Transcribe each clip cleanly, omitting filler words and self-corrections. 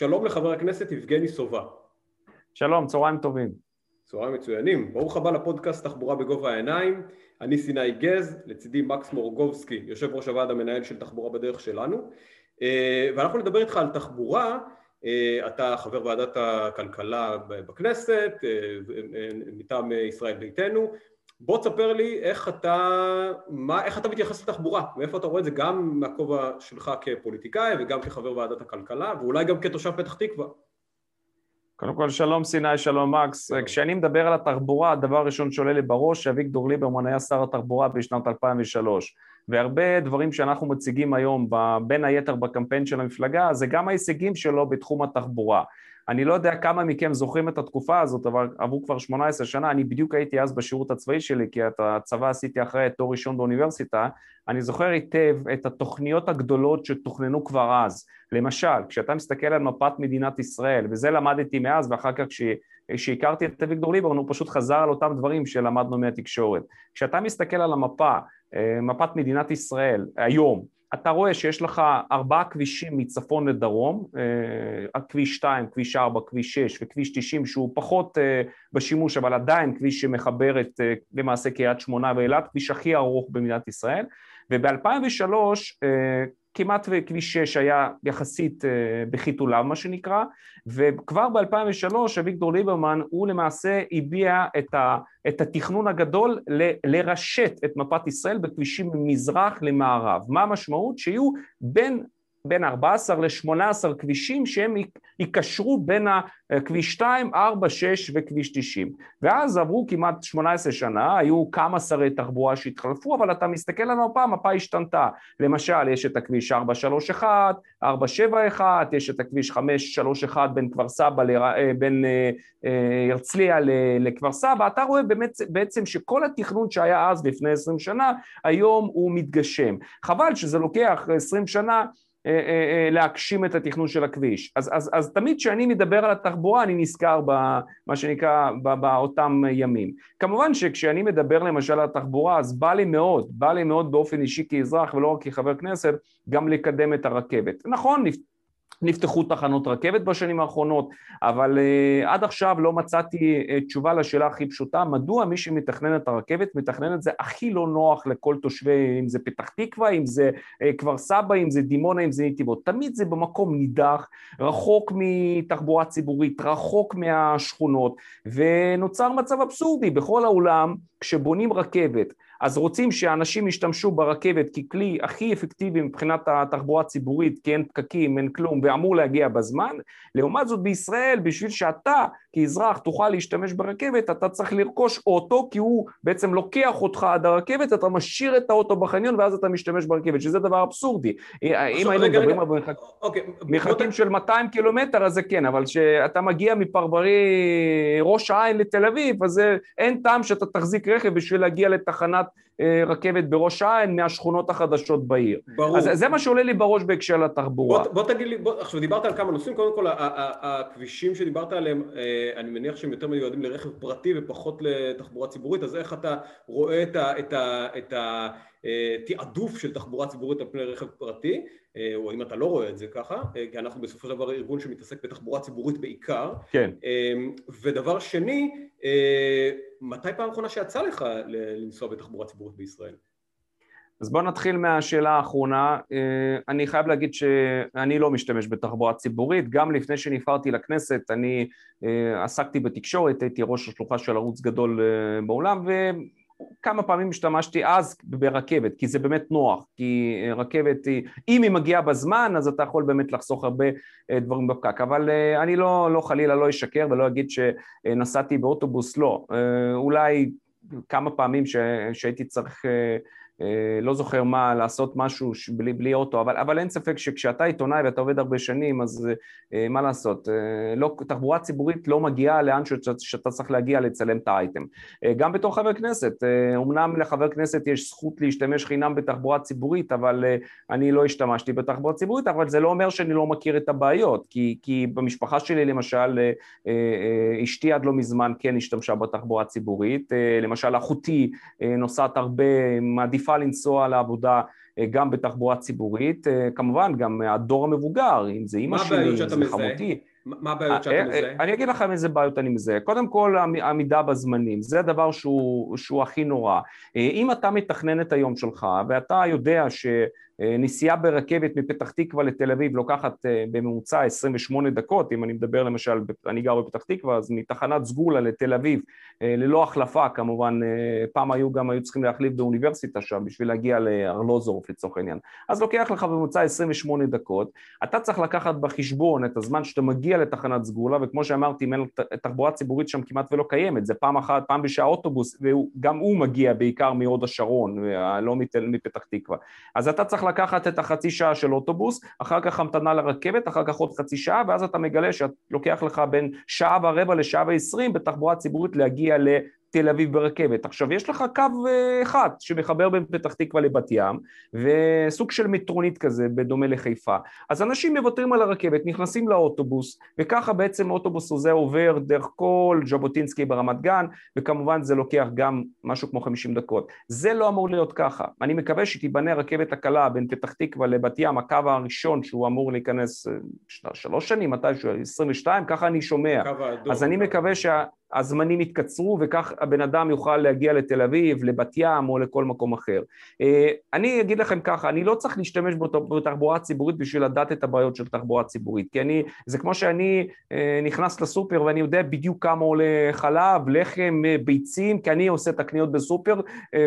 שלום לחבר הכנסת יבגני סובה. שלום, צהריים טובים. צהריים מצוינים. ברוך הבא לפודקאסט תחבורה בגובה העיניים. אני סיני גז, לצידי מקס מורוגובסקי, יושב ראש הוועד המנהל של תחבורה בדרך שלנו. ואנחנו נדבר איתך על תחבורה. אתה חבר ועדת הכלכלה בכנסת, מטעם ישראל ביתנו. בוא תספר לי איך אתה מתייחס לתחבורה, ואיפה אתה רואה את זה גם מהכובע שלך כפוליטיקאי וגם כחבר ועדת הכלכלה, ואולי גם כתושב פתח תקווה. קודם כל, שלום סיני, שלום מקס. כשאני מדבר על התחבורה, הדבר הראשון שעולה לי בראש, שאביגדור ליברמן היה שר התחבורה בשנת 2003, והרבה דברים שאנחנו מציגים היום, בין היתר בקמפיין של המפלגה, זה גם ההישגים שלו בתחום התחבורה. אני לא יודע כמה מכם זוכרים את התקופה הזאת, אבל עברו כבר 18 שנה, אני בדיוק הייתי אז בשירות הצבאי שלי, כי את הצבא עשיתי אחרי תואר ראשון באוניברסיטה, אני זוכר היטב את התוכניות הגדולות שתוכננו כבר אז. למשל, כשאתה מסתכל על מפת מדינת ישראל, וזה למדתי מאז, ואחר כך כשהכרתי את אביגדור ליברמן, הוא פשוט חזר על אותם דברים שלמדנו מהתקשורת. כשאתה מסתכל על המפה, מפת מדינת ישראל, היום, אתה רואה שיש לך 4 כבישים מצפון לדרום, כביש 2, כביש 4, כביש 6 וכביש 90 שהוא פחות בשימוש, אבל עדיין כביש שמחברת למעשה קריית שמונה ואילת, כביש הכי ארוך במדינת ישראל, וב-2003 כמעט וכביש 6 היה יחסית בחיתוליו מה שנקרא, וכבר ב-2003 אביגדור ליברמן הוא למעשה הביע את התכנון הגדול לרשת את מפת ישראל בכבישים ממזרח למערב. מה המשמעות? שיהיו בין 14 ל-18 כבישים שהם יקשרו בין הכביש 2, 4, 6 וכביש 90. ואז עברו כמעט 18 שנה, היו כמה שרי תחבורה שהתחלפו, אבל אתה מסתכל על המפה, המפה השתנתה. למשל, יש את הכביש 431, 471, יש את הכביש 531 בין כפר סבא, בין הרצליה לכפר סבא. אתה רואה בעצם שכל התכנון שהיה אז לפני 20 שנה, היום הוא מתגשם. חבל שזה לוקח 20 שנה, להגשים את התכנון של הכביש. אז תמיד כשאני מדבר על התחבורה, אני נזכר במה שנקרא באותם ימים. כמובן שכשאני מדבר למשל על התחבורה, אז בא לי מאוד באופן אישי כאזרח, ולא רק כחבר כנסת, גם לקדם את הרכבת. נכון, נפתחו תחנות רכבת בשנים האחרונות, אבל עד עכשיו לא מצאתי תשובה לשאלה הכי פשוטה, מדוע מי שמתכנן את הרכבת, מתכנן את זה הכי לא נוח לכל תושבי, אם זה פתח תקווה, אם זה כפר סבא, אם זה דימונה, אם זה נתיבות, תמיד זה במקום נידח, רחוק מתחבורה ציבורית, רחוק מהשכונות, ונוצר מצב אבסורדי בכל העולם, כשבונים רכבת, אז רוצים שאנשים ישתמשו ברכבת ככלי הכי אפקטיבי מבחינת התחבורה הציבורית, כי אין פקקים, אין כלום, ואמור להגיע בזמן. לעומת זאת בישראל, בשביל שאתה כאזרח תוכל להשתמש ברכבת, אתה צריך לרכוש אוטו, כי הוא בעצם לוקח אותך עד הרכבת, אתה משאיר את האוטו בחניון, ואז אתה משתמש ברכבת, שזה דבר אבסורדי. אם היינו מדברים על מרחקים של 200 קילומטר, אז זה כן, אבל שאתה מגיע מפרברי ראש העין לתל אביב, אז אין טעם שאתה תחזיק רכב בשביל להגיע לתחנת רכבת בראש העין מהשכונות החדשות בעיר. ברור. אז זה מה שעולה לי בראש בהקשר לתחבורה. בוא תגיד לי, עכשיו דיברת על כמה נושאים, קודם כל הכבישים שדיברת עליהם, אני מניח שהם יותר מיועדים לרכב פרטי ופחות לתחבורה ציבורית, אז איך אתה רואה את התעדוף של תחבורה ציבורית על פני רכב פרטי, או אם אתה לא רואה את זה ככה, כי אנחנו בסופו של דבר ארגון שמתעסק בתחבורה ציבורית בעיקר. כן. ודבר שני, מתי פעם האחרונה שיצא לך לנסוע בתחבורה ציבורית בישראל? אז בואו נתחיל מהשאלה האחרונה. אני חייב להגיד שאני לא משתמש בתחבורה ציבורית, גם לפני שנבחרתי לכנסת, אני עסקתי בתקשורת, הייתי ראש השלוחה של ערוץ גדול בעולם, וכמה פעמים השתמשתי אז ברכבת, כי זה באמת נוח, כי רכבת, אם היא מגיעה בזמן, אז אתה יכול באמת לחסוך הרבה דברים בפקק, אבל אני לא חלילה לא אשקר ולא אגיד שנסעתי באוטובוס, לא. אולי כמה פעמים שהייתי צריך... לא זוכר מה, לעשות משהו בלי אוטו, אבל אין ספק שכשאתה עיתונאי ואתה עובד הרבה שנים, אז מה לעשות? תחבורה ציבורית לא מגיעה לאן שאתה צריך להגיע לצלם את האייטם. גם בתור חבר כנסת, אמנם לחבר כנסת יש זכות להשתמש חינם בתחבורה ציבורית, אבל אני לא השתמשתי בתחבורה ציבורית, אבל זה לא אומר שאני לא מכיר את הבעיות, כי במשפחה שלי למשל, אשתי עד לא מזמן כן השתמשה בתחבורה ציבורית, למשל אחותי נוסעת הרבה, מעדיפה לנסוע לעבודה גם בתחבורה ציבורית, כמובן גם הדור המבוגר, אם זה אמא שלי, אם זה חמותי. מה הבעיות שאתה מזהה? אני אגיד לכם איזה בעיות אני מזהה. קודם כל, העמידה בזמנים, זה הדבר שהוא הכי נורא. אם אתה מתכנן את היום שלך, ואתה יודע שנסיעה ברכבת מפתח תקווה לתל אביב לוקחת בממוצע 28 דקות, אם אני מדבר למשל, אני גר בפתח תקווה, אז מתחנת סגולה לתל אביב, ללא החלפה כמובן, פעם היו צריכים להחליף באוניברסיטה שם, בשביל להגיע לארלוזורוף לצורך העניין. אז לוקח לך בממוצע 28 דקות, אתה צריך לקחת בחשבון את הזמן שאתה מגיע לתחנת סגולה, וכמו שאמרתי, תחבורה ציבורית שם כמעט ולא קיימת, זה פעם אחת, פעם בשעה אוטובוס, וגם הוא מגיע בעיקר מהוד השרון, לא מפתח תקווה. אז אתה צריך לקחת את החצי שעה של אוטובוס, אחר כך המתנה לרכבת, אחר כך עוד חצי שעה, ואז אתה מגלה שאת לוקח לך בין שעה ורבע לשעה ו20 בתחבורה ציבורית להגיע לתל אביב ברכבת. עכשיו יש לך קו אחד שמחבר בין פתח תקווה לבת ים, וסוג של מטרונית כזה בדומה לחיפה. אז אנשים מבטרים על הרכבת, נכנסים לאוטובוס, וככה בעצם האוטובוס הזה עובר דרך כל ז'בוטינסקי ברמת גן, וכמובן זה לוקח גם משהו כמו 50 דקות. זה לא אמור להיות ככה. אני מקווה שתיבנה רכבת הקלה בין פתח תקווה לבת ים, הקו הראשון שהוא אמור להיכנס 3 שנים, מתי שהוא 22, ככה אני שומע. אז אני מקווה הזמנים יתקצרו, וכך הבן אדם יוכל להגיע לתל אביב, לבת ים, או לכל מקום אחר. אני אגיד לכם ככה, אני לא צריך להשתמש בתחבורה ציבורית בשביל לדעת את הבעיות של תחבורה ציבורית, כי זה כמו שאני נכנס לסופר, ואני יודע בדיוק כמה עולה חלב, לחם, ביצים, כי אני עושה את הקניות בסופר,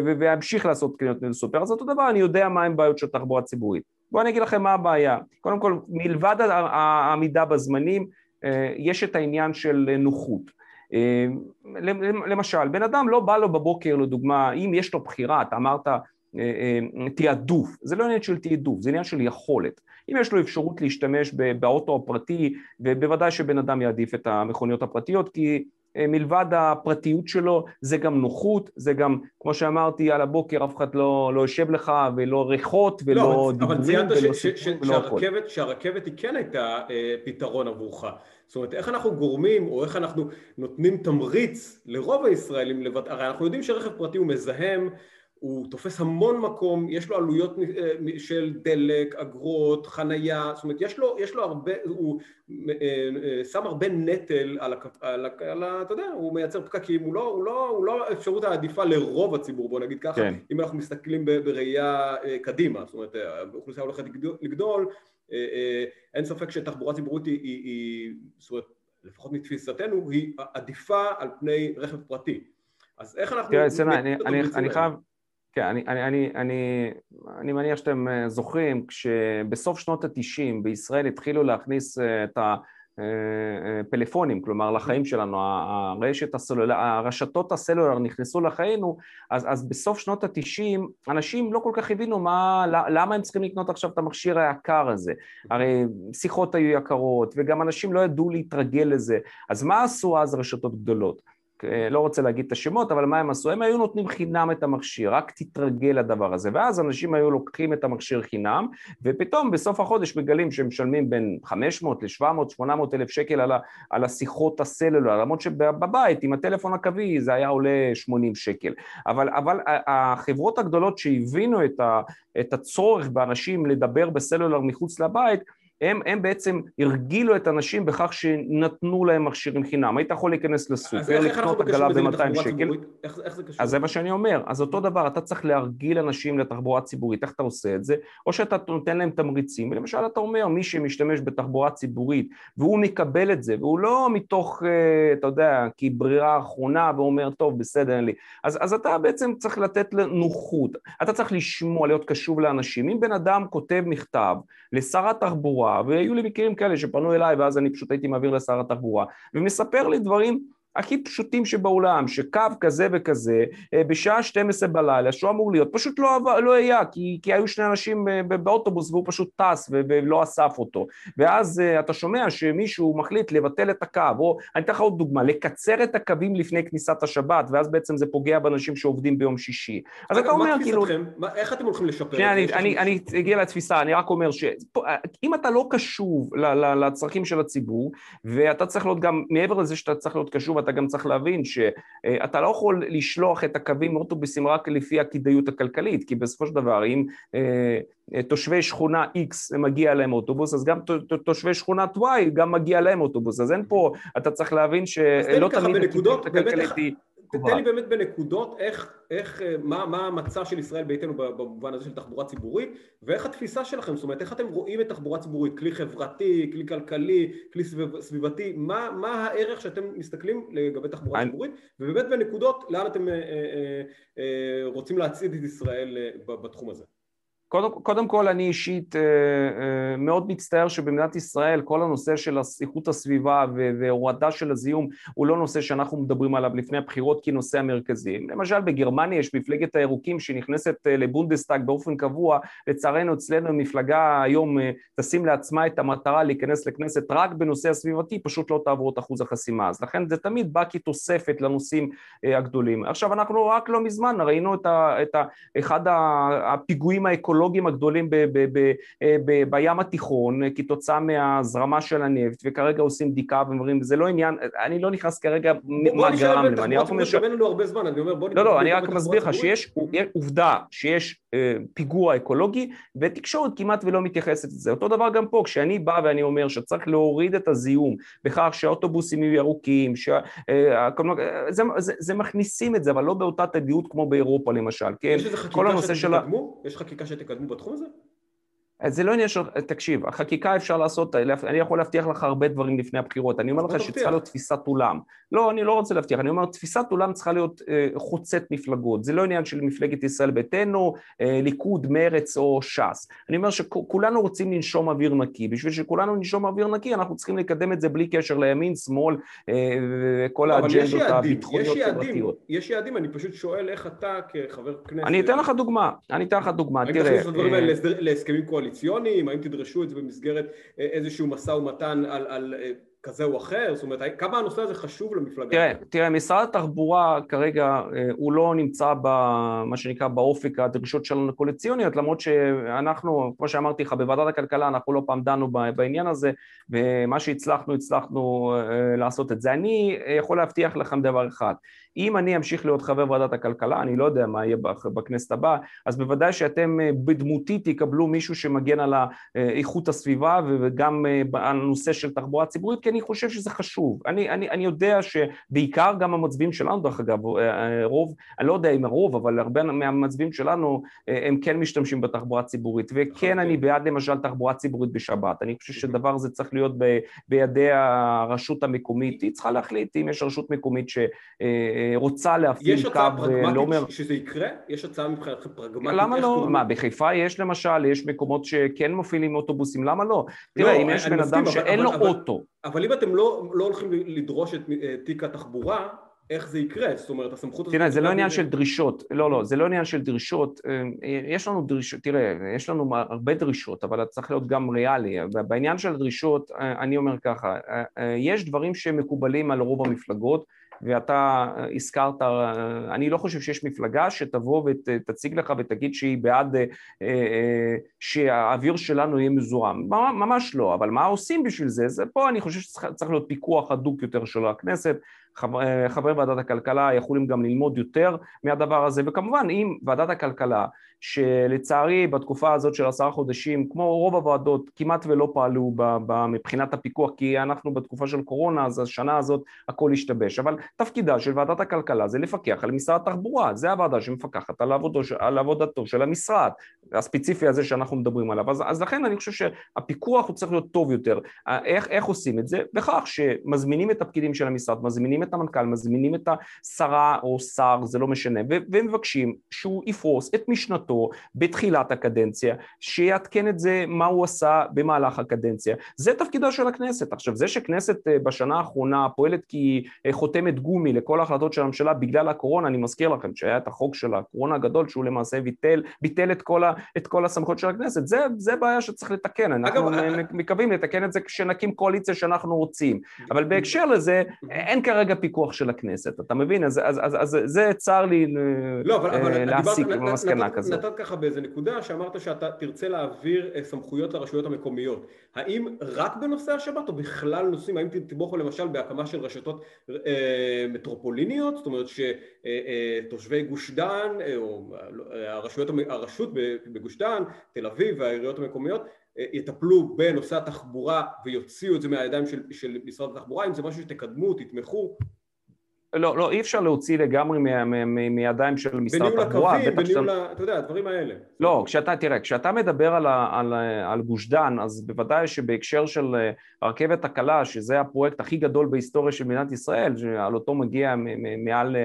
ואמשיך לעשות קניות בסופר. אז אותו דבר, אני יודע מה הן בעיות של תחבורה ציבורית. בואו אני אגיד לכם מה הבעיה. קודם כל, מלבד העמידה בזמנים, יש את העניין של נוחות. למשל, בן אדם לא בא לו בבוקר, לדוגמה, אם יש לו בחירה, אתה אמרת תיעדוף, זה לא עניין של תיעדוף, זה עניין של יכולת. אם יש לו אפשרות להשתמש באוטו הפרטי, ובוודאי שבן אדם יעדיף את המכוניות הפרטיות, כי מלבד הפרטיות שלו, זה גם נוחות, זה גם, כמו שאמרתי, על הבוקר אף אחד לא יושב לך, ולא ריחות, ולא דיבורים, ולא סיפורים, ולא הכל. שהרכבת היא כן הייתה פתרון עבורך. זאת אומרת, איך אנחנו גורמים, או איך אנחנו נותנים תמריץ לרוב הישראלים, הרי אנחנו יודעים שרכב פרטי הוא מזהם, הוא תופס המון מקום, יש לו עלויות של דלק, אגרות, חנייה, זאת אומרת, יש לו הרבה, הוא שם הרבה נטל על אתה יודע, הוא מייצר פקקים, הוא לא אפשרות העדיפה לרוב הציבור, בוא נגיד ככה, כן. אם אנחנו מסתכלים בראייה קדימה, זאת אומרת, האוכלוסייה הולכת לגדול, אין ספק שתחבורה ציבורית היא, זאת אומרת, לפחות מתפיסתנו, היא עדיפה על פני רכב פרטי. אז איך אנחנו... תראה, סנה, אני חייב... כן, אני מניח שאתם זוכרים, כשבסוף שנות ה-90 בישראל התחילו להכניס את הפלאפונים, כלומר לחיים שלנו, הרשתות הסלולר נכנסו לחיינו, אז בסוף שנות ה-90 אנשים לא כל כך הבינו למה הם צריכים לקנות עכשיו את המכשיר היקר הזה, הרי שיחות היו יקרות, וגם אנשים לא ידעו להתרגל לזה, אז מה עשו אז רשתות גדולות? לא רוצה להגיד את השמות, אבל מה הם עשו? הם היו נותנים חינם את המכשיר, רק תתרגל לדבר הזה, ואז אנשים היו לוקחים את המכשיר חינם, ופתאום בסוף החודש מגלים שהם משלמים בין 500 ל-700, 800 אלף שקל על השיחות הסלולר, למרות שבבית עם הטלפון הקווי זה היה עולה 80 שקל, אבל החברות הגדולות שהבינו את הצורך באנשים לדבר בסלולר מחוץ לבית, הם בעצם הרגילו את אנשים בכך שנתנו להם מכשירים חינם. היית יכול להיכנס לסופר, לקנות עגלה ב-200 שקל. אז זה מה שאני אומר. אז אותו דבר, אתה צריך להרגיל אנשים לתחבורה ציבורית. איך אתה עושה את זה? או שאתה נותן להם תמריצים. ולמשל, אתה אומר, מי שמשתמש בתחבורה ציבורית, והוא מקבל את זה, והוא לא מתוך, אתה יודע, כי ברירה אחרונה, ואומר, טוב, בסדר, אין לי. אז אתה בעצם צריך לתת לנוחות. אתה צריך לשמוע, להיות קשוב לאנשים. אם בן אדם כותב מכתב לשר התחבורה, והיו לי מקרים כאלה שפנו אליי, ואז אני פשוט הייתי מעביר לשר התחבורה, ומספר לי דברים הכי פשוטים שבעולם, שקו כזה וכזה, בשעה 12 בלילה, שהוא אמור להיות, פשוט לא היה, כי היו 2 אנשים באוטובוס, והוא פשוט טס, ולא אסף אותו, ואז אתה שומע שמישהו מחליט לבטל את הקו, או אני אתן לך עוד דוגמה, לקצר את הקווים לפני כניסת השבת, ואז בעצם זה פוגע באנשים שעובדים ביום שישי. אז אתה אומר, כאילו... איך אתם הולכים לשפר? אני אגיע לתפיסה, אני רק אומר שאם אתה לא קשוב לצרכים של הציבור, ואתה צריך להיות גם, מעבר לזה שאתה צריך להיות קשוב, אתה גם צריך להבין שאתה לא יכול לשלוח את הקווים אוטובוסים רק לפי הכדאיות הכלכלית, כי בסופו של דבר, אם תושבי שכונה X מגיע להם אוטובוס, אז גם תושבי שכונת Y גם מגיע להם אוטובוס, אז אין פה, אתה צריך להבין שלא תמיד הכדאיות הכלכלית היא... תתן לי באמת בנקודות איך מה המצע של ישראל ביתנו במובן הזה של תחבורה ציבורית, ואיך התפיסה שלכם, זאת אומרת, איך אתם רואים את תחבורה ציבורית, כלי חברתי, כלי כלכלי, כלי סביבתי, מה הערך שאתם מסתכלים לגבי תחבורה ציבורית, ובאמת בנקודות לאן אתם רוצים להצעיד את ישראל בתחום הזה? קודם כל, אני אישית מאוד מצטער שבמדינת ישראל כל הנושא של איכות הסביבה והורדה של הזיהום הוא לא נושא שאנחנו מדברים עליו לפני הבחירות כנושא המרכזי. למשל, בגרמניה יש מפלגת הירוקים שנכנסת לבונדסטאג באופן קבוע, לצערנו אצלנו המפלגה היום תשים לעצמה את המטרה להיכנס לכנסת רק בנושא הסביבתי, פשוט לא תעבור את אחוז החסימה. אז לכן זה תמיד בא כתוספת לנושאים הגדולים. עכשיו, אנחנו רק לא מזמן ראינו את אחד הפיגועים האקולוגיים הגדולים בים התיכון, כתוצאה מהזרמה של הנפט, וכרגע עושים בדיקה ואומרים, זה לא עניין, אני לא נכנס כרגע מה גרם למה. לא, אני רק מסביר לך שיש עובדה, שיש פיגוע אקולוגי, ותקשורת כמעט ולא מתייחסת לזה. אותו דבר גם פה, כשאני בא ואני אומר שצריך להוריד את הזיהום, בכך שהאוטובוסים יהיו ירוקים, זה מכניסים את זה, אבל לא באותה תדירות כמו באירופה למשל. יש חקיקה שתקדמו בתחום הזה? זה לא עניין של, תקשיב, החקיקה אפשר לעשות, אני יכול להבטיח לך הרבה דברים לפני הבחירות, אני אומר לך שצריכה להיות תפיסת עולם, לא, אני לא רוצה להבטיח, אני אומר, תפיסת עולם צריכה להיות חוצת מפלגות, זה לא עניין של מפלגת ישראל ביתנו, ליכוד, מרץ או שס, אני אומר שכולנו רוצים לנשום אוויר נקי, בשביל שכולנו ננשום אוויר נקי, אנחנו צריכים לקדם את זה בלי קשר לימין, שמאל, וכל האג'נדות הביטחוניות חברתיות. יש יעדים, אני פשוט שואל איך אתה כחבר כנסת... אני אתן לך דוגמה, תראה. להסכמים קואליציוניים, האם תדרשו את זה במסגרת איזשהו משא ומתן על כזה או אחר? זאת אומרת, כמה הנושא הזה חשוב למפלגה? תראה, משרד התחבורה כרגע הוא לא נמצא במה שנקרא באופק הדרישות שלנו הקואליציוניות, למרות שאנחנו, כמו שאמרתי לך, בוועדת הכלכלה אנחנו לא פעם דנו בעניין הזה, ומה שהצלחנו, הצלחנו לעשות את זה. אני יכול להבטיח לכם דבר אחד, אם אני אמשיך להיות חבר ועדת הכלכלה, אני לא יודע מה יהיה בכנסת הבא, אז בוודאי שאתם בדמותי תקבלו מישהו שמגן על איכות הסביבה, וגם הנושא של תחבורה ציבורית, כי אני חושב שזה חשוב. אני יודע שבעיקר גם המצביעים שלנו, דרך אגב, רוב, אני לא יודע אם הרוב, אבל הרבה מהמצביעים שלנו, הם כן משתמשים בתחבורה ציבורית, וכן אני בעד למשל תחבורה ציבורית בשבת, אני חושב שדבר זה צריך להיות בידי הרשות המקומית, היא צריכה להחליט אם יש רשות מקומית ש... רוצה להפעיל קו, לא אומר... שזה יקרה? יש הצעה מבחינתכם פרגמטית? למה לא? מה, בחיפה יש למשל, יש מקומות שכן מופילים אוטובוסים, למה לא? תראה, אם יש בן אדם שאין לו אוטו... אבל אם אתם לא הולכים לדרוש את תיק התחבורה, איך זה יקרה? זאת אומרת, הסמכות... תראה, זה לא עניין של דרישות, זה לא עניין של דרישות, יש לנו דרישות, תראה, יש לנו הרבה דרישות, אבל צריך להיות גם ריאלי, בעניין של הדרישות, אני אומר ככה, יש דברים שמקובלים על רוב המפלגות, ואתה הזכרת, אני לא חושב שיש מפלגה שתבוא ותציג לך ותגיד שהיא בעד שהאוויר שלנו יהיה מזוהם, ממש לא, אבל מה עושים בשביל זה? פה אני חושב שצריך להיות פיקוח הדוק יותר של הכנסת, חברי ועדת הכלכלה יכולים גם ללמוד יותר מהדבר הזה, וכמובן אם ועדת הכלכלה, שלצערי בתקופה הזאת של 10 חודשים, כמו רוב הוועדות, כמעט ולא פעלו מבחינת הפיקוח, כי אנחנו בתקופה של קורונה, אז השנה הזאת הכל השתבש, אבל תפקידה של ועדת הכלכלה זה לפקח על משרד התחבורה, זה הוועדה שמפקחת על עבודתו של המשרד, הספציפי הזה שאנחנו מדברים עליו, אז לכן אני חושב שהפיקוח הוא צריך להיות טוב יותר, איך עושים את זה? בכך שמזמינים את הפקידים של המשרד, מזמינים את המנכ"ל, מזמינים את השרה או שר, זה לא משנה, ומבקשים שהוא יפרוס את משנתו בתחילת הקדנציה, שיעדכן את זה מה הוא עשה במהלך הקדנציה. זה תפקידה של הכנסת. עכשיו, זה שכנסת בשנה האחרונה פועלת כי חותמת גומי לכל ההחלטות של הממשלה בגלל הקורונה, אני מזכיר לכם שהיה את החוק של הקורונה הגדול, שהוא למעשה ביטל את כל הסמכות של הכנסת. זה בעיה שצריך לתקן. אנחנו מקווים לתקן את זה כשנקים קואליציה שאנחנו רוצים. אבל בהקשר לזה, אין כרגע הפיקוח של הכנסת, אתה מבין? אז זה צר לי להסיק במסקנה כזאת. נתן ככה באיזה נקודה שאמרת שאתה תרצה להעביר סמכויות לרשויות המקומיות. האם רק בנושא השבת או בכלל נושאים? האם תתמוך למשל בהקמה של רשתות מטרופוליניות, זאת אומרת שתושבי גוש דן או הרשות בגוש דן, תל אביב והעיריות המקומיות, יטפלו בנושא התחבורה ויוציאו את זה מהידיים של משרד התחבורה? אם זה משהו שתקדמו, תתמכו? לא, לא, אי אפשר להוציא לגמרי מידיים של משרד התחבורה. בניהול הקווים, בניהול, אתה יודע, הדברים האלה. לא, תראה, כשאתה מדבר על גוש דן, אז בוודאי שבהקשר של הרכבת הקלה, שזה הפרויקט הכי גדול בהיסטוריה של מדינת ישראל, שעל אותו מגיע מעל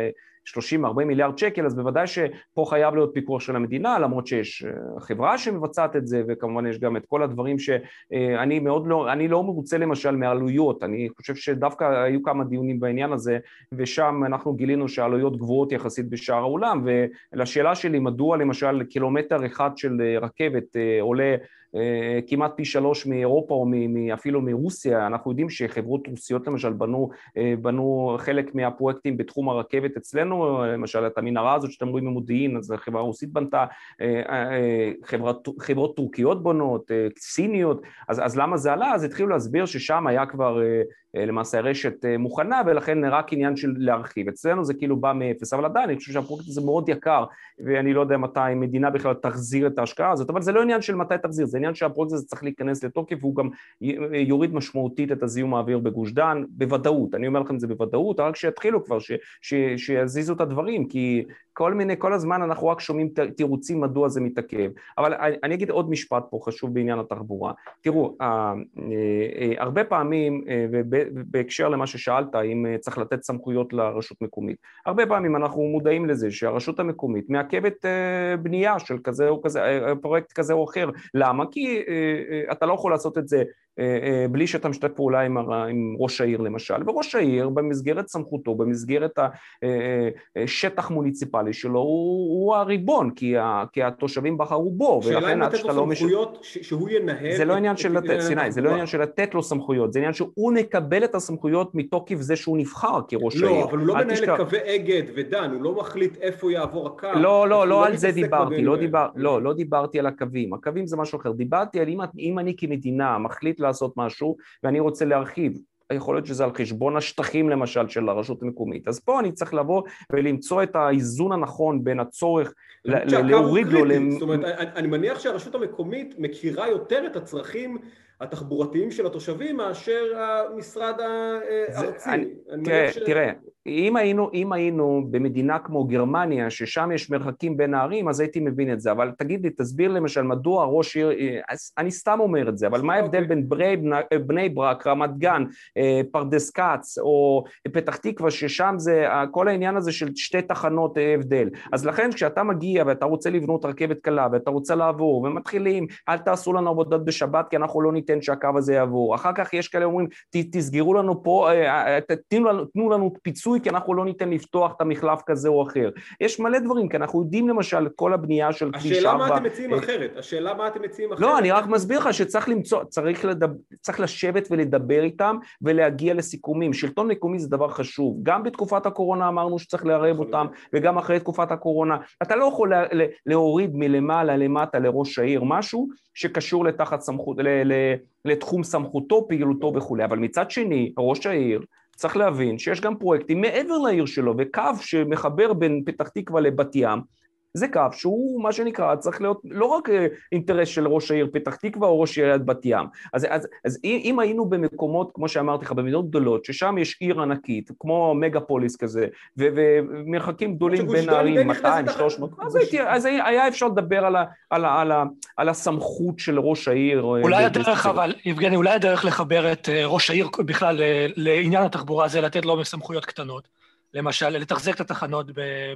30-40 מיליארד שקל, אז בוודאי שפה חייב להיות פיקוח של המדינה, למרות שיש חברה שמבצעת את זה, וכמובן יש גם את כל הדברים שאני מאוד לא, אני לא מרוצה למשל מעלויות, אני חושב שדווקא היו כמה דיונים בעניין הזה, ושם אנחנו גילינו שהעלויות גבוהות יחסית בשאר העולם, ולשאלה שלי מדוע למשל קילומטר אחד של רכבת עולה כמעט פי 3 מאירופה או אפילו מרוסיה, אנחנו יודעים שחברות רוסיות למשל בנו חלק מהפרויקטים בתחום הרכבת אצלנו, למשל את המנהרה הזאת שאתם רואים במודיעין, אז החברה הרוסית בנתה, חברות טורקיות בונות, סיניות, אז למה זה עלה? אז התחילו להסביר ששם היה כבר למעשה רשת מוכנה, ולכן רק עניין של להרחיב. אצלנו זה כאילו בא מאפס, אבל עדיין, אני חושב שהפרויקט הזה מאוד יקר, ואני לא יודע מתי מדינה בכלל תחזיר את ההשקעה הזאת, אבל זה לא עניין של מתי תחזיר, זה עניין שהפרויקט הזה צריך להיכנס לתוקף, והוא גם יוריד משמעותית את הזיהום האוויר בגוש דן, בוודאות, אני אומר לכם זה בוודאות, רק שיתחילו כבר, שיזיזו את הדברים, כי כל הזמן אנחנו רק שומעים תירוצים מדוע זה מתעכב. אבל אני אגיד עוד משפט פה חשוב בעניין התחבורה. תראו, הרבה פעמים, ובהקשר למה ששאלת, אם צריך לתת סמכויות לרשות מקומית, הרבה פעמים אנחנו מודעים לזה שהרשות המקומית מעכבת בנייה של כזה או כזה, פרויקט כזה או אחר. למה? כי אתה לא יכול לעשות את זה בלי שאתה משתף פעולה עם ראש העיר למשל, וראש העיר במסגרת סמכותו, במסגרת השטח מוניציפלי שלו, הוא הריבון, כי התושבים בחרו בו, ולכן עד שאתה לא סמכויות שהוא ינהל. זה לא עניין של לתת, סיני, זה לא עניין של לתת לו סמכויות, זה עניין שהוא נקבל את הסמכויות מתוקף זה שהוא נבחר כראש העיר. לא, אבל הוא לא מנהל את קווי אגד ודן, הוא לא מחליט איפה יעבור הקו. לא, לא, לא על זה דיברתי, לא דיברתי על הקווים, הקווים זה משהו אחר, דיברתי על אם אני כמדינה מחליט לעשות משהו, ואני רוצה להרחיב. יכול להיות שזה על חשבון השטחים למשל של הרשות המקומית. אז פה אני צריך לבוא ולמצוא את האיזון הנכון בין הצורך להוריד לו. זאת אומרת, אני מניח שהרשות המקומית מכירה יותר את הצרכים התחבורתיים של התושבים מאשר המשרד הארצי. תראה, אם היינו במדינה כמו גרמניה, ששם יש מרחקים בין הערים, אז הייתי מבין את זה, אבל תגיד לי, תסביר למשל מדוע ראש עיר, אני סתם אומר את זה, אבל מה ההבדל בין בני ברק, רמת גן, פרדס קץ, או פתח תקווה, ששם זה, כל העניין הזה של שתי תחנות הבדל. אז לכן כשאתה מגיע ואתה רוצה לבנות רכבת קלה, ואתה רוצה לעבור, ומתחילים, אל תעשו לנו עבודות בשבת, כי אנחנו לא ניתן שהקו הזה יעבור. אחר כך יש כאלה אומרים, תסגרו לנו פה, תנו לנו פיצוי, כי אנחנו לא ניתן לפתוח את המחלף כזה או אחר. יש מלא דברים, כי אנחנו יודעים למשל כל הבנייה של כביש 4. השאלה מה אתם מציעים אחרת? לא, אני רק מסביר לך שצריך למצוא, צריך לשבת ולדבר איתם ולהגיע לסיכומים. שלטון מקומי זה דבר חשוב. גם בתקופת הקורונה אמרנו שצריך לערב אותם, וגם אחרי תקופת הקורונה. אתה לא יכול להוריד מלמעלה למטה לראש העיר משהו שקשור לתחת סמכות, לתחום סמכותו, פעילותו וכו'. אבל מצד שני, ראש העיר צריך להבין שיש גם פרויקטים מעבר לעיר שלו, וקו שמחבר בין פתח תקווה לבת ים, זה קו שהוא מה שנקרא, צריך להיות לא רק אינטרס של ראש העיר פתח תקווה או ראש עיריית בת ים. אז אם היינו במקומות, כמו שאמרתי לך, במדינות גדולות, ששם יש עיר ענקית, כמו מגפוליס כזה, ומרחקים גדולים בין הערים, 200, 300, אז היה אפשר לדבר על הסמכות של ראש העיר. אולי הדרך, אבל, יבגני, אולי הדרך לחבר את ראש העיר בכלל לעניין התחבורה הזה, לתת לו סמכויות קטנות. למשל, לתחזק את התחנות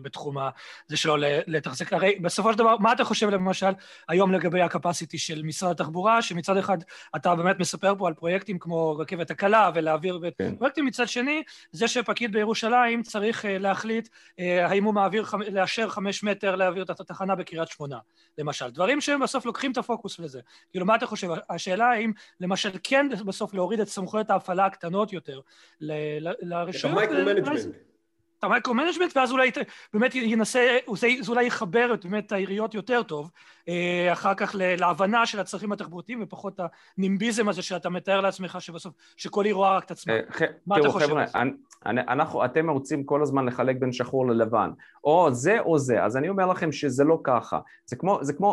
בתחום הזה שלו, לתחזק, הרי בסופו של דבר, מה אתה חושב למשל היום לגבי הקפסיטי של משרד התחבורה, שמצד אחד אתה באמת מספר פה על פרויקטים כמו רכבת הקלה ולהעביר, כן. פרויקטים מצד שני, זה שפקיד בירושלים צריך להחליט, האם הוא מעביר, לאשר 5 מטר להעביר את התחנה בקריית שמונה, למשל, דברים שהם בסוף לוקחים את הפוקוס לזה, כאילו מה אתה חושב, השאלה האם למשל כן בסוף להוריד את סמכויות ההפעלה הקטנות יותר, לרשויות, את המייקרו-מנג'מנט, ואז אולי באמת ינסה, זה אולי יחבר את באמת העיריות יותר טוב, אחר כך להבנה של הצרכים התחבורתיים, ופחות הנימביזם הזה שאתה מתאר לעצמך, שבסוף, שכל עיר רואה רק את עצמה. מה אתה חושב? חבר'ה, אתם רוצים כל הזמן לחלק בין שחור ללבן, או זה או זה, אז אני אומר לכם שזה לא ככה,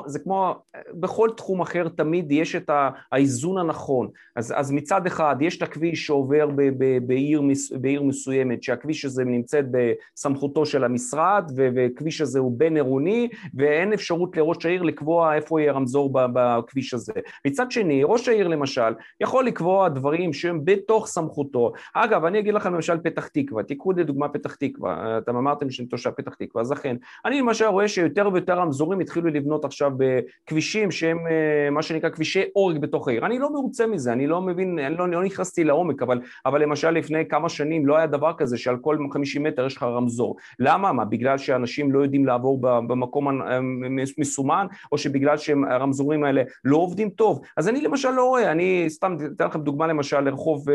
זה כמו בכל תחום אחר תמיד יש את האיזון הנכון, אז מצד אחד יש את הכביש שעובר בעיר מסוימת, שהכביש הזה נמצאת בסמכותו של המשרד, וכביש הזה הוא בין עירוני, ואין אפשרות לראש העיר לקבוע איפה יהיה רמזור בכביש הזה. מצד שני, ראש העיר למשל, יכול לקבוע דברים שהם בתוך סמכותו. אגב, אני אגיד לכם למשל פתח תקווה, תיקחו לדוגמה פתח תקווה, אתם אמרתם שאני תושב פתח תקווה, אז אכן, אני למשל רואה שיותר ויותר רמזורים התחילו לבנות עכשיו בכבישים שהם מה שנקרא כבישי אורג בתוך העיר. אני לא מרוצה מזה, אני לא מבין, אני לא נכנסתי לעומק, אבל למשל לפני כמה שנים לא היה דבר כזה שעל כל 50 מטר יש לך רמזור. למה? מה? בגלל שאנשים לא יודעים לעבור במקום מסומן, או שבגלל שהרמזורים האלה לא עובדים טוב. אז אני למשל לא רואה, אני סתם אתן לכם דוגמה למשל לרחוב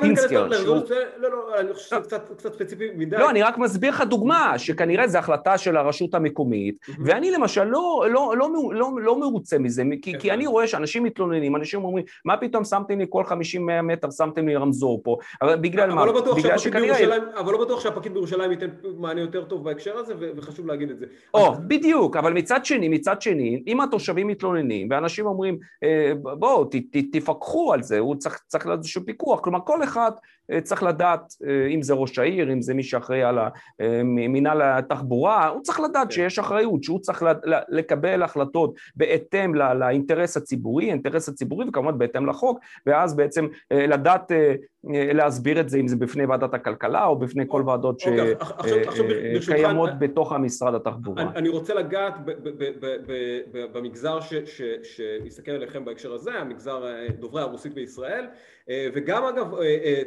פינסקר. לא, אני חושב קצת ספציפי מדי. לא, אני רק מסביר לך דוגמה, שכנראה זו החלטה של הרשות המקומית, ואני למשל לא מרוצה מזה, כי אני רואה שאנשים מתלוננים, אנשים אומרים, מה פתאום שמתם לי כל 50-100 מטר, שמתם לי רמזור פה, בגלל מה? אבל לא בטוח שהפקיד בירושלים ייתן מענה יותר טוב בהקשר הזה, וחשוב להגיד את זה. בדיוק, אבל מצד שני, אם התושבים מתלוננים, ואנשים אומרים, בואו, תפקחו על זה, הוא צריך איזשהו פיקוח, כלומר כל אחד צריך לדעת, אם זה ראש העיר, אם זה מי שאחראי על מינהל התחבורה, הוא צריך לדעת שיש אחריות, שהוא צריך לקבל החלטות בהתאם לאינטרס הציבורי, וכמובן בהתאם לחוק, ואז בעצם לדעת להסביר את זה, אם זה בפני ועדת הכלכלה, או בפני כל ועדות שקיימות בתוך המשרד התחבורה. אני רוצה לגעת במגזר שיסתכל עליכם בהקשר הזה, המגזר דוברי הרוסית בישראל, וגם אגב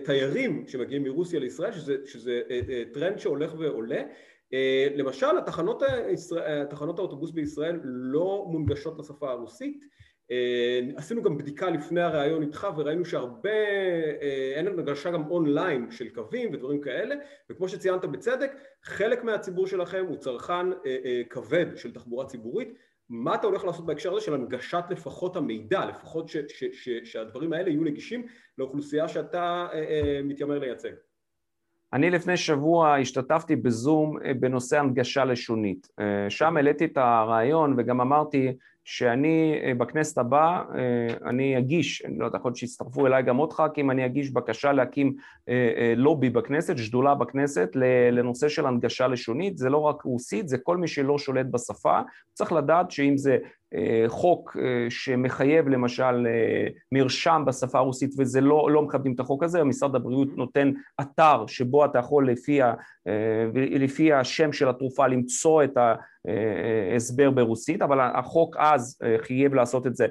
תיירים שמגיעים מרוסיה לישראל, שזה טרנד שהולך ועולה. למשל, התחנות האוטובוס בישראל לא מונגשות לשפה הרוסית. עשינו גם בדיקה לפני הראיון איתך, וראינו שהרבה, אין הנגשה גם אונליין של קווים ודברים כאלה, וכמו שציינת בצדק, חלק מהציבור שלכם הוא צרכן כבד של תחבורה ציבורית. מה אתה הולך לעשות בהקשר הזה של הנגשת לפחות המידע, לפחות שהדברים האלה יהיו נגישים לאוכלוסייה שאתה מתיימר לייצג? אני לפני שבוע השתתפתי בזום בנושא הנגשה לשונית. שם העליתי את הרעיון וגם אמרתי שאני בכנסת הבא, אני אגיש, אני לא יודע, יכול להיות שיצטרפו אליי גם עוד ח"כים, אני אגיש בקשה להקים לובי בכנסת, שדולה בכנסת, לנושא של הנגשה לשונית. זה לא רק רוסית, זה כל מי שלא שולט בשפה. צריך לדעת שאם זה חוק שמחייב למשל מרשם בשפה הרוסית, וזה לא מכבדים את החוק הזה, משרד הבריאות נותן אתר שבו אתה יכול לפי השם של התרופה למצוא את ההסבר ברוסית, אבל החוק אז חייב לעשות את זה,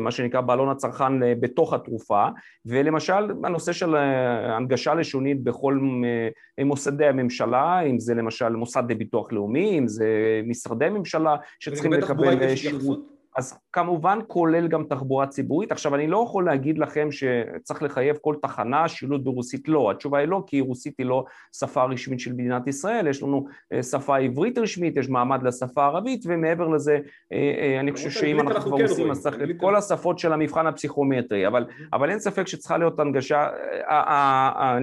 מה שנקרא בעלון הצרכן בתוך התרופה, ולמשל הנושא של הנגשה לשונית בכל מוסדי הממשלה, אם זה למשל מוסד לביטוח לאומי, אם זה משרדי ממשלה שצריכים לקבל שירות. אז כמובן כולל גם תחבורה ציבורית. עכשיו אני לא יכול להגיד לכם שצריך לחייב כל תחנה שילוט ברוסית, לא, התשובה היא לא, כי רוסית היא לא שפה רשמית של מדינת ישראל, יש לנו שפה עברית רשמית, יש מעמד לשפה הערבית, ומעבר לזה אני חושב שאם אנחנו כבר עושים אז צריך את כל השפות של המבחן הפסיכומטרי, אבל אין ספק שצריכה להיות הנגשה.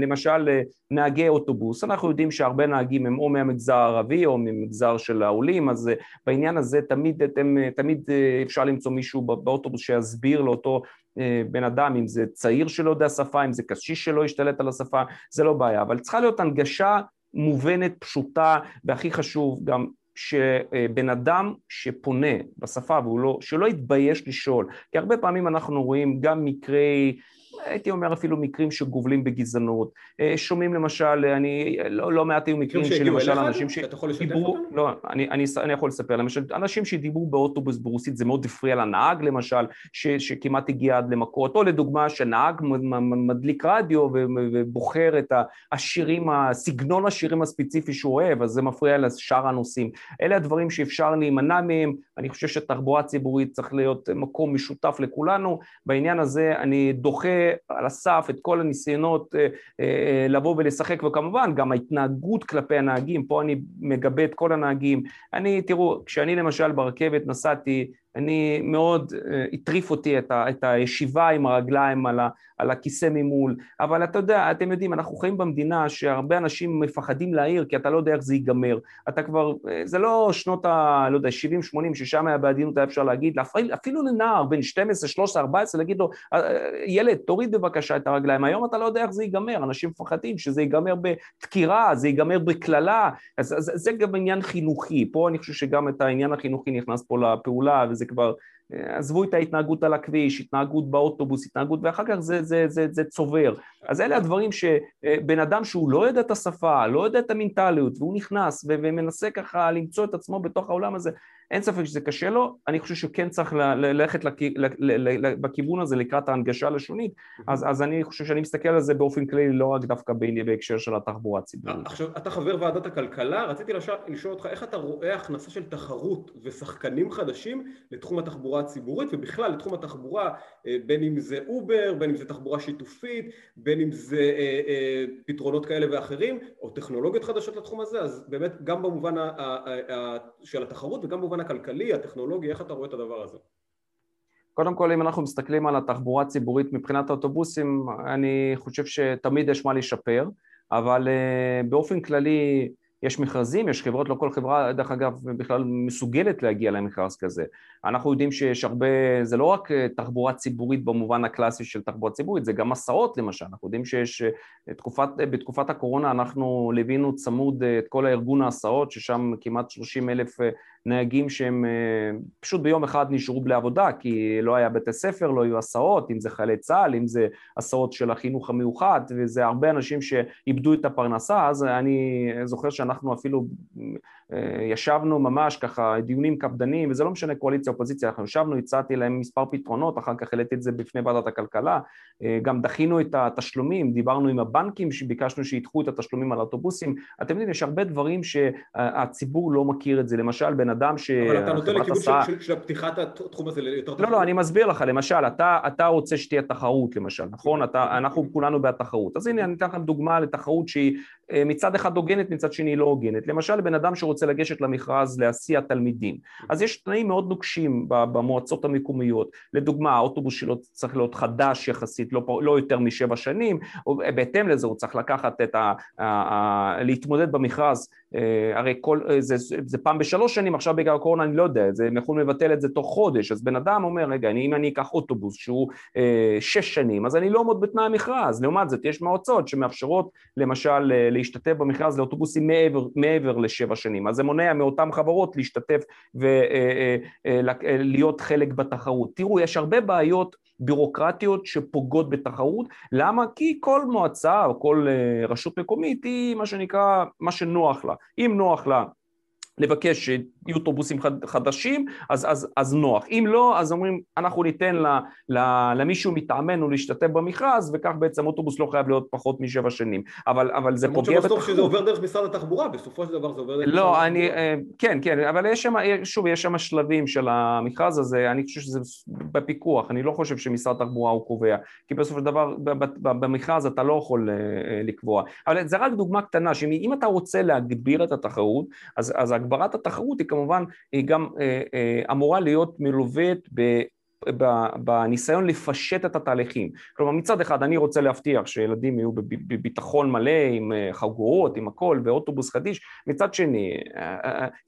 למשל נהגי אוטובוס, אנחנו יודעים שהרבה נהגים הם או מהמגזר הערבי או ממגזר של העולים, אז בעניין הזה תמיד אפשר למצוא מישהו באוטובוס שיסביר לאותו בן אדם, אם זה צעיר שלא יודע שפה, אם זה קשיש שלא ישתלט על השפה, זה לא בעיה, אבל צריכה להיות הנגשה מובנת, פשוטה, והכי חשוב גם שבן אדם שפונה בשפה, שלא יתבייש לשאול, כי הרבה פעמים אנחנו רואים גם מקרי הייתי אומר אפילו מקרים שגובלים בגזענות, שומעים למשל, אני לא מעט היו מקרים שלמשל אנשים שדיברו, לא, אני יכול לספר, למשל אנשים שדיברו באוטובוס ברוסית, זה מאוד הפריע לנהג למשל, שכמעט הגיע עד למכות, או לדוגמה שנהג מדליק רדיו ובוחר את השירים, הסגנון השירים הספציפי שהוא אוהב, אז זה מפריע לשאר הנושאים. אלה הדברים שאפשר להימנע מהם, אני חושב שהתחבורה הציבורית צריך להיות מקום משותף לכולנו, בעניין הזה אני דוחה על הסף את כל הניסיונות לבוא ולשחק, וכמובן גם ההתנהגות כלפי הנהגים, פה אני מגבה את כל הנהגים, תראו, כשאני למשל ברכבת נסעתי, אני מאוד הטריף אותי את הישיבה עם הרגליים על הכיסא ממול, אבל אתם יודעים, אנחנו חיים במדינה שהרבה אנשים מפחדים להעיר, כי אתה לא יודע איך זה ייגמר, אתה כבר, זה לא שנות ה, לא יודע, 70-80, ששם היה בעדינות, היה אפשר להגיד, אפילו לנער בין 12, 13, 14, להגיד לו, ילד, תוריד בבקשה את הרגליים, היום אתה לא יודע איך זה ייגמר, אנשים מפחדים שזה ייגמר בתקירה, זה ייגמר בכללה, אז זה גם עניין חינוכי, פה אני חושב שגם את העניין החינוכי נכנס פה לפעולה, וזה כבר, עזבו את ההתנהגות על הכביש, התנהגות באוטובוס, התנהגות, ואחר כך זה צובר. אז אלה הדברים שבן אדם שהוא לא יודע את השפה, לא יודע את המנטליות, והוא נכנס ומנסה ככה למצוא את עצמו בתוך העולם הזה, אין ספק שזה קשה לו, אני חושב שכן צריך ללכת בכיוון הזה לקראת ההנגשה לשונית, אז אני חושב שאני מסתכל על זה באופן כללי, לא רק דווקא בהקשר של התחבורה הציבורית. עכשיו, אתה חבר ועדת הכלכלה, רציתי לשאול אותך, איך אתה רואה הכנסה של תחרות ושחקנים חדשים לתחום התחבורה הציבורית, ובכלל לתחום התחבורה, בין אם זה אובר, בין אם זה תחבורה שיתופית, בין אם זה פתרונות כאלה ואחרים, או טכנולוגיות חדשות לתחום הזה, אז באמת גם במובן של התחרות וגם במובן הכלכלי, הטכנולוגי, איך אתה רואה את הדבר הזה? קודם כל, אם אנחנו מסתכלים על התחבורה הציבורית מבחינת האוטובוסים, אני חושב שתמיד יש מה לשפר, אבל באופן כללי יש מכרזים, יש חברות, לא כל חברה, דרך אגב, בכלל מסוגלת להגיע למכרז כזה. אנחנו יודעים שיש הרבה, זה לא רק תחבורה ציבורית במובן הקלאסי של תחבורה ציבורית, זה גם מסעות למשל. אנחנו יודעים שיש, בתקופת הקורונה אנחנו לבינו צמוד את כל הארגון ההסעות, ששם כמעט 30,000 נהגים שהם פשוט ביום אחד נשארו בלי עבודה, כי לא היה בתי ספר, לא היו הסעות, אם זה חיילי צה"ל, אם זה הסעות של החינוך המיוחד, וזה הרבה אנשים שאיבדו את הפרנסה, אז אני זוכר שאנחנו אפילו ישבנו ממש ככה, דיונים קפדניים, וזה לא משנה קואליציה, אופוזיציה, אנחנו ישבנו, הצעתי להם מספר פתרונות, אחר כך העליתי את זה בפני ועדת הכלכלה, גם דחינו את התשלומים, דיברנו עם הבנקים, שביקשנו שידחו את התשלומים על האוטובוסים, אתם יודעים, יש הרבה דברים שהציבור לא מכיר את זה, למשל בין אדם ש... אבל אתה נותן לכיוון של פתיחת התחום הזה ליותר תחרות. לא, אני מסביר לך, למשל, אתה רוצה שתהיה תחרות, למשל, נכון? אנחנו כולנו בתחרות. אז הנה, אני אתן לכם דוגמה לתחרות שהיא מצד אחד הוגנת, מצד שני לא הוגנת. למשל, בן אדם שרוצה לגשת למכרז להסיע תלמידים. אז יש תנאים מאוד נוקשים במועצות המקומיות. לדוגמה, האוטובוס שלו צריך להיות חדש יחסית, לא יותר מ7 שנים, בהתאם לזה הוא צריך לקחת את להתמודד במכרז, הרי זה פעם ב3 שנים, עכשיו בגלל הקורונה אני לא יודע, זה יכולים לבטל את זה תוך חודש, אז בן אדם אומר, רגע, אם אני אקח אוטובוס שהוא 6 שנים, אז אני לא עומד בתנאי המכרז, לעומת זאת יש מועצות שמאפשרות למשל להשתתף במכרז לאוטובוסים מעבר ל7 שנים, אז זה מונע מאותם חברות להשתתף ולהיות חלק בתחרות. תראו, יש הרבה בעיות בירוקרטיות שפוגעות בתחרות, למה? כי כל מועצה או כל רשות מקומית היא מה שנקרא, מה שנוח לה, אם נוח לה לבקש אוטובוסים חדשים, אז נוח. אם לא, אז אומרים, אנחנו ניתן למישהו מתאמנו להשתתף במכרז, וכך בעצם אוטובוס לא חייב להיות פחות מ7 שנים. אבל זה פוגע בתחרות. שזה עובר דרך משרד התחבורה, בסופו של דבר זה עובר דרך... לא, אני... כן, כן, אבל יש שם, שוב, יש שם שלבים של המכרז הזה, אני חושב שזה בפיקוח, אני לא חושב שמשרד התחבורה הוא קובע, כי בסופו של דבר במכרז אתה לא יכול לקבוע. אבל זה רק דוגמה קטנה, שאם אתה רוצה להגביר את התחרות, אז הגברת התחרות היא כמובן, היא גם אמורה להיות מלוות בניסיון לפשט את התהליכים. כלומר, מצד אחד, אני רוצה להבטיח שילדים יהיו בביטחון מלא, עם חגורות, עם הכל, באוטובוס חדיש. מצד שני,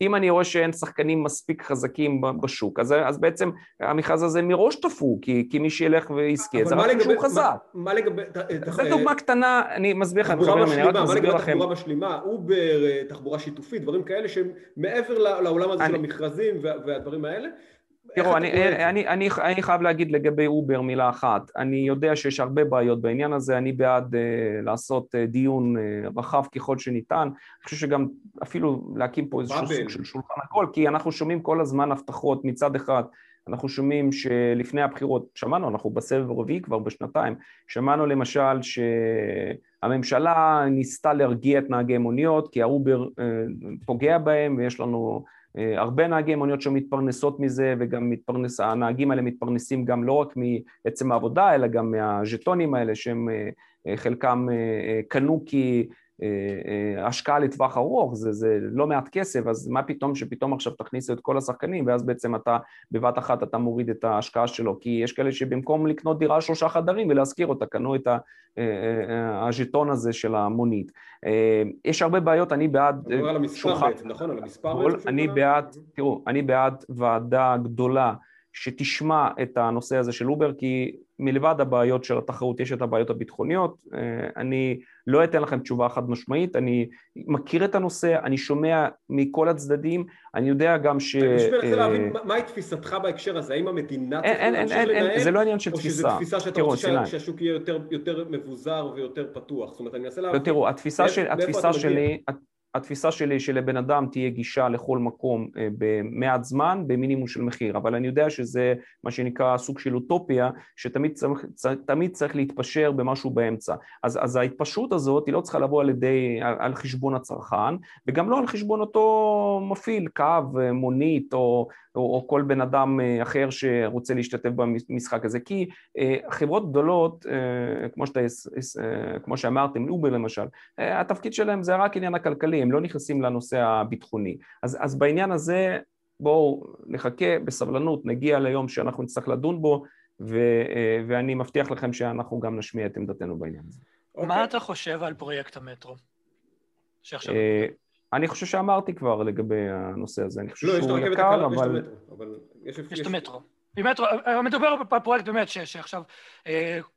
אם אני רואה שאין שחקנים מספיק חזקים בשוק, אז בעצם המכרז הזה מראש תפור, כי מי שילך ועסקי, זה רק שהוא חזק. מה לגבי... זו דוגמה קטנה, אני מסביר לכם, אני רק מסביר לכם. תחבורה משלימה, אובר, תחבורה שיתופית, דברים כאלה שהם מעבר לעולם הזה של המכרזים והדברים האלה, תראו, אני חייב להגיד לגבי אובר מילה אחת, אני יודע שיש הרבה בעיות בעניין הזה, אני בעד לעשות דיון רחב ככל שניתן, אני חושב שגם אפילו להקים פה איזשהו סוג של שולחן הכל, כי אנחנו שומעים כל הזמן הבטחות מצד אחד, אנחנו שומעים שלפני הבחירות, שמענו, אנחנו בסבב רביעי כבר בשנתיים, שמענו למשל שהממשלה ניסתה להרגיע את נהגי מוניות, כי האובר פוגע בהם ויש לנו... הרבה נהגי מוניות שמתפרנסות מזה, וגם הנהגים האלה מתפרנסים גם לא רק מעצם העבודה, אלא גם מהז'טונים האלה, שהם חלקם קנו כהשקעה לטווח ארוך, זה לא מעט כסף, אז מה פתאום שפתאום עכשיו תכניסו את כל השחקנים, ואז בעצם אתה בבת אחת אתה מוריד את ההשקעה שלו, כי יש כאלה שבמקום לקנות דירה 3 חדרים ולהזכיר אותה, קנו את הז'טון הזה של המונית. יש הרבה בעיות, אני בעד... על המספר בעצם, נכון? על המספר בעצם? אני בעד, תראו, אני בעד ועדה גדולה שתשמע את הנושא הזה של אובר, כי מלבד הבעיות של התחרות יש את הבעיות הביטחוניות, אני לא אתן לכם תשובה חד משמעית, אני מכיר את הנושא, אני שומע מכל הצדדים, אני יודע גם ש... בשביל זה להבין, מהי תפיסתך בהקשר הזה? האם המדינה צריך להמשיך לנהל? זה לא עניין של תפיסה. או שזו תפיסה שאתה רוצה שהשוק יהיה יותר מבוזר ויותר פתוח? זאת אומרת, אני אנסה להבין... תראו, התפיסה שלי שלבן אדם תהיה גישה לכל מקום במעט זמן, במינימום של מחיר, אבל אני יודע שזה מה שנקרא סוג של אוטופיה, שתמיד צריך להתפשר במשהו באמצע. אז ההתפשרות הזאת היא לא צריכה לבוא על חשבון הצרכן, וגם לא על חשבון אותו מפעיל, קו, מונית, או כל בן אדם אחר שרוצה להשתתף במשחק הזה, כי חברות גדולות, כמו שאמרתם, אובר למשל, התפקיד שלהם זה רק עניין הכלכלי, הם לא נכנסים לנושא הביטחוני. אז בעניין הזה, בואו נחכה בסבלנות, נגיע ליום שאנחנו נצטרך לדון בו, ואני מבטיח לכם שאנחנו גם נשמיע את עמדתנו בעניין הזה. מה אתה חושב על פרויקט המטרו? שעכשיו... אני חושב שאמרתי כבר לגבי הנושא הזה, אני חושב שהוא יקר, אבל... יש את המטרו. מדובר בפרויקט באמת שעכשיו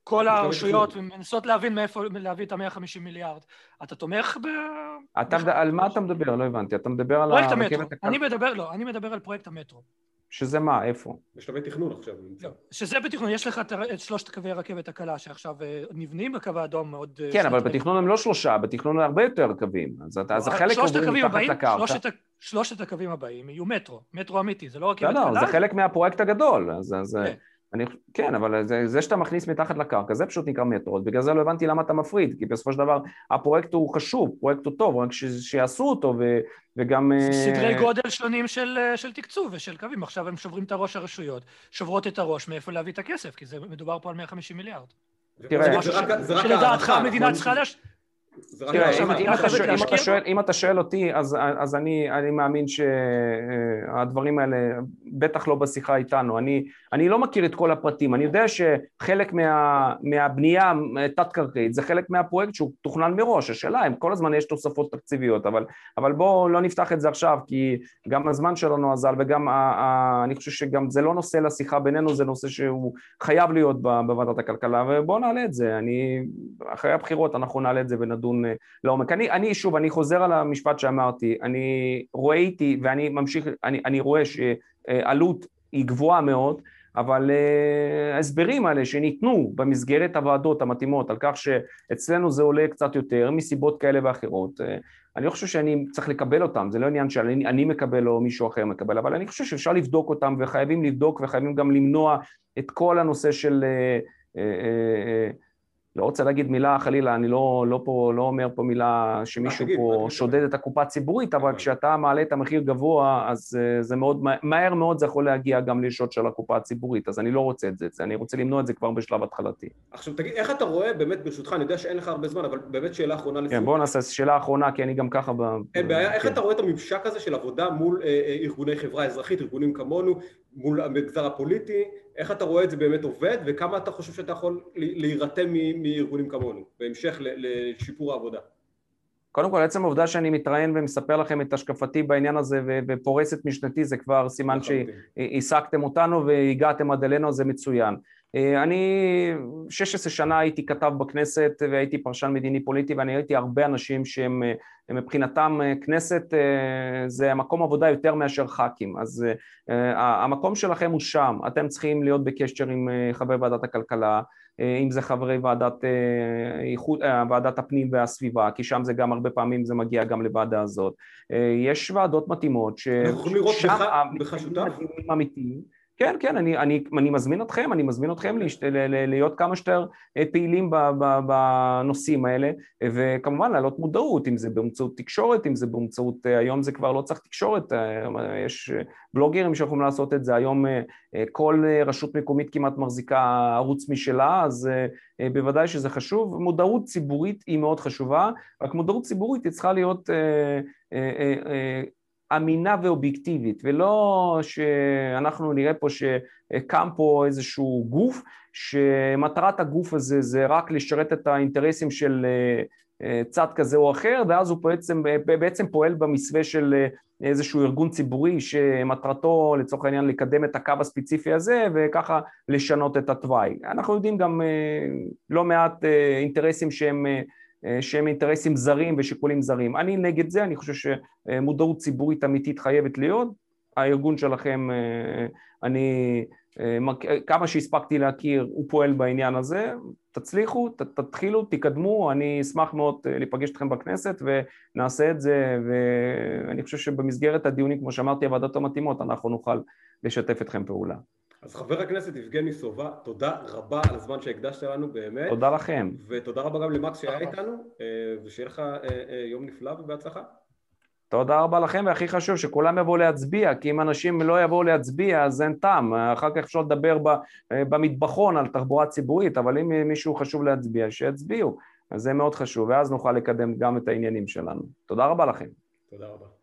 כל הרשויות מנסות להבין מאיפה להביא את ה-150 מיליארד. אתה תומך ב... על מה אתה מדבר? לא הבנתי. אתה מדבר על... פרויקט המטרו. אני מדבר על פרויקט המטרו. שזה מה? איפה? בשלבי תכנון עכשיו. שזה בתכנון, יש לך את 3 קווי הרכבת הקלה שעכשיו נבנים בקו האדום עוד... כן, אבל בתכנון הם לא 3, בתכנון הם הרבה יותר קווים, אז החלק עוברים תחת לקרקע. 3 הקווים הבאים יהיו מטרו, מטרו אמיתי, זה לא רכבת קלה. לא, זה חלק מהפרויקט הגדול, אז... כן, אבל זה שאתה מכניס מתחת לקרקע, זה פשוט נקרא מטרו, בגלל זה לא הבנתי למה אתה מפריד, כי בסופו של דבר הפרויקט הוא חשוב, פרויקט הוא טוב, רק שיעשו אותו וגם... סדרי גודל שונים של תקצוב ושל קווים, עכשיו הם שוברים את הראש הרשויות, שוברות את הראש מאיפה להביא את הכסף, כי מדובר פה על 150 מיליארד. שלדעתך המדינה צריכה להשת... אם אתה שואל אותי, אז אני מאמין שהדברים האלה בטח לא בשיחה איתנו. אני לא מכיר את כל הפרטים, אני יודע שחלק מהבנייה תת-קרקעית זה חלק מהפרויקט שהוא תוכנן מראש, השאלה אם כל הזמן יש תוספות תקציביות, אבל בואו לא נפתח את זה עכשיו, כי גם הזמן שלנו עזל, וגם אני חושב שגם זה לא נושא לשיחה בינינו, זה נושא שהוא חייב להיות בוועדת הכלכלה, ובואו נעלה את זה, אחרי הבחירות אנחנו נעלה את זה ונדון לעומק. שוב, אני חוזר על המשפט שאמרתי, אני רואה איתי, ואני ממשיך, אני רואה שעלות היא גבוהה מאוד, אבל ההסברים האלה שניתנו במסגרת הוועדות המתאימות, על כך שאצלנו זה עולה קצת יותר, מסיבות כאלה ואחרות, אני לא חושב שאני צריך לקבל אותם, זה לא עניין שאני מקבל או מישהו אחר מקבל, אבל אני חושב שאפשר לבדוק אותם, וחייבים לבדוק, וחייבים גם למנוע את כל הנושא של... לא רוצה להגיד מילה, חלילה, אני לא אומר פה מילה שמישהו פה שודד את הקופה הציבורית, אבל כשאתה מעלה את המחיר גבוה, אז זה מאוד, מהר מאוד זה יכול להגיע גם לשוד של הקופה הציבורית, אז אני לא רוצה את זה, אני רוצה למנוע את זה כבר בשלב התחלתי. עכשיו תגיד, איך אתה רואה באמת ברשותך, אני יודע שאין לך הרבה זמן, אבל באמת שאלה אחרונה לסיום. כן, בוא נעשה שאלה אחרונה, כי אני גם ככה... אין בעיה, איך אתה רואה את הממשק הזה של עבודה מול ארגוני חברה אזרחית, ארגונים כמונו, מול המגזר הפוליטי, איך אתה רואה את זה באמת עובד, וכמה אתה חושב שאתה יכול להירתם מארגונים כמונו, בהמשך לשיפור העבודה? קודם כל, עצם העובדה שאני מתראיין ומספר לכם את השקפתי בעניין הזה ופורס את משנתי, זה כבר סימן שהעסקתם אותנו והגעתם עד אלינו, זה מצוין. אני 16 שנה הייתי כתב בכנסת והייתי פרשן מדיני פוליטי, ואני ראיתי הרבה אנשים שהם מבחינתם כנסת, זה מקום עבודה יותר מאשר ח"כים, אז המקום שלכם הוא שם, אתם צריכים להיות בקשר עם חברי ועדת הכלכלה, אם זה חברי ועדת הפנים והסביבה, כי שם זה גם הרבה פעמים זה מגיע גם לוועדה הזאת. יש ועדות מתאימות שם המתאימים אמיתיים, כן, כן, אני מזמין אתכם, אני מזמין אתכם להיות כמה שיותר פעילים בנושאים האלה, וכמובן להעלות מודעות, אם זה באמצעות תקשורת, אם זה באמצעות, היום זה כבר לא צריך תקשורת, יש בלוגרים שיכולים לעשות את זה, היום כל רשות מקומית כמעט מחזיקה ערוץ משלה, אז בוודאי שזה חשוב, מודעות ציבורית היא מאוד חשובה, רק מודעות ציבורית היא צריכה להיות אמינה ואובייקטיבית, ולא שאנחנו נראה פה שקם פה איזשהו גוף, שמטרת הגוף הזה זה רק לשרת את האינטרסים של צד כזה או אחר, ואז הוא בעצם פועל במסווה של איזשהו ארגון ציבורי שמטרתו לצורך העניין לקדם את הקו הספציפי הזה, וככה לשנות את התוואי. אנחנו יודעים גם לא מעט אינטרסים שהם אינטרסים זרים ושיקולים זרים. אני נגד זה, אני חושב שמודעות ציבורית אמיתית חייבת להיות. הארגון שלכם, אני, כמה שהספקתי להכיר, הוא פועל בעניין הזה. תצליחו, תתחילו, תקדמו, אני אשמח מאוד להיפגש אתכם בכנסת ונעשה את זה, ואני חושב שבמסגרת הדיונים, כמו שאמרתי, הוועדות המתאימות, אנחנו נוכל לשתף אתכם פעולה. אז חבר הכנסת יבגני סובה, תודה רבה על הזמן שהקדשת לנו באמת. תודה לכם. ותודה רבה גם למקס שהיה איתנו, ושיהיה לך יום נפלא ובהצלחה. תודה רבה לכם, והכי חשוב שכולם יבואו להצביע, כי אם אנשים לא יבואו להצביע, אז אין טעם. אחר כך אפשר לדבר במטבחון על תחבורה ציבורית, אבל אם מישהו חשוב להצביע, שיצביעו. אז זה מאוד חשוב, ואז נוכל לקדם גם את העניינים שלנו. תודה רבה לכם. תודה רבה.